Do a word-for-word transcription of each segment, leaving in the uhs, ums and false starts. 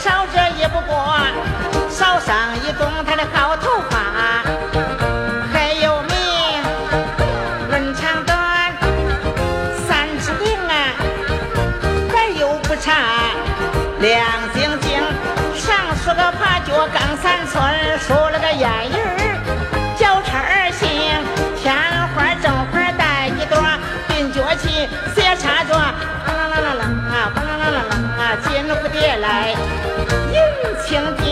烧着也不过，烧上一动他的好头发，还有命论长短，三尺定啊，还有不差两斤斤，上数个八角刚三寸，数了个眼儿，交叉儿心，天花正花带一朵，鬓角起斜插着，啷啷啷啷啷，啷啷啷啷啊，金蝴蝶来。蜻蜓，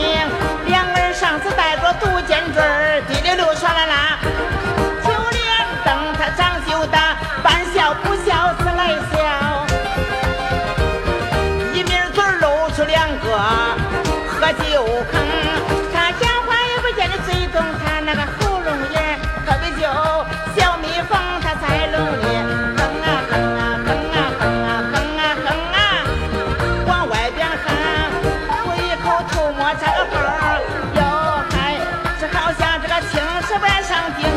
两耳上次带着杜尖嘴儿，滴溜溜刷啦啦。秋莲等它长袖的，半笑不笑自来笑。一面嘴露出两个，喝酒坑。他讲话也不见得最懂，他那个喉咙眼，喝杯酒，小蜜蜂它在笼里哼啊哼啊哼啊哼啊哼啊哼啊，往外边哼。吐沫这个包儿，哟嗨，这好像这个青石板上的。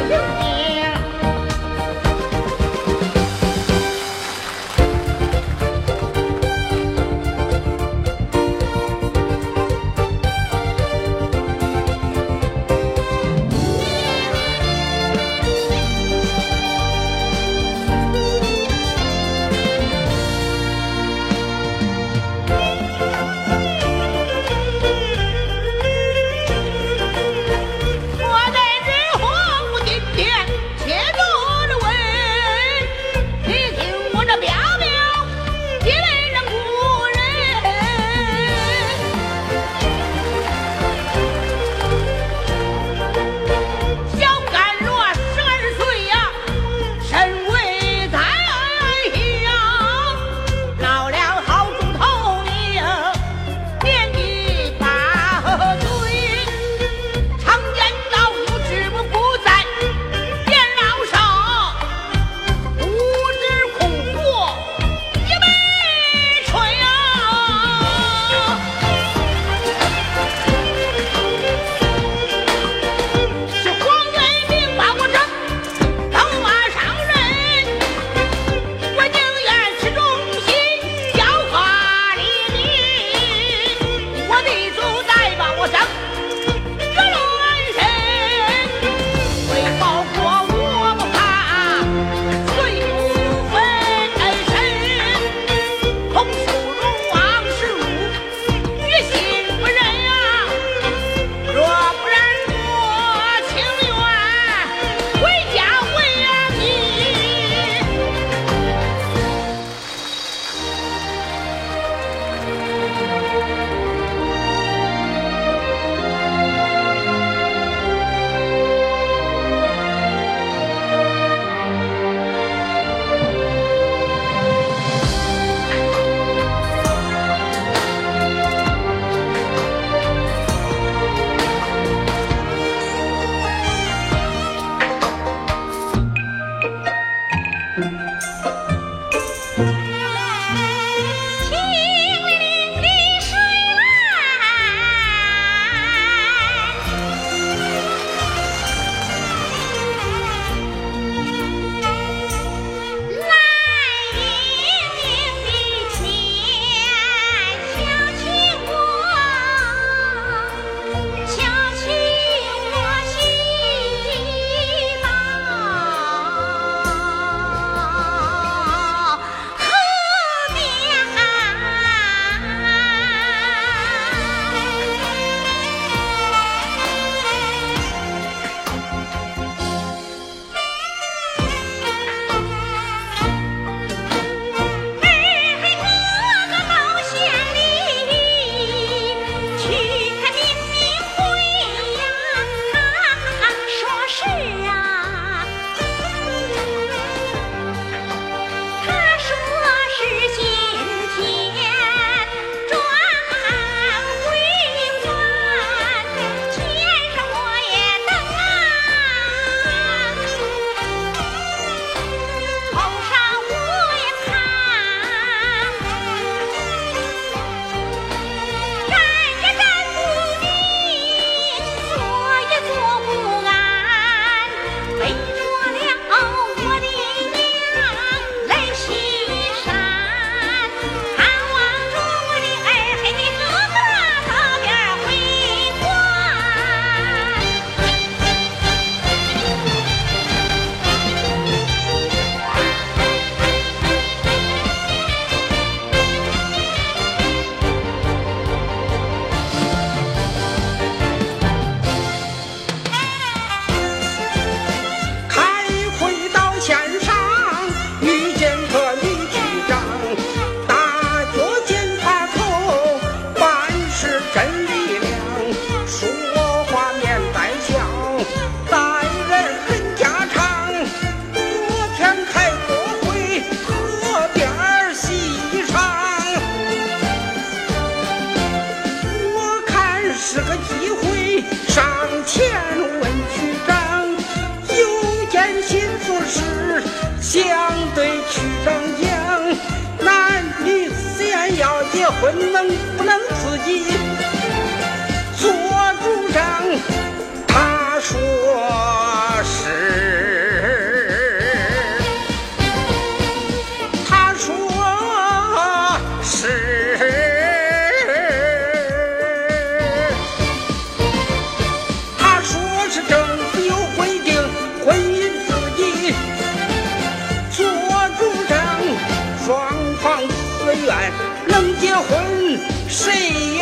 岁月。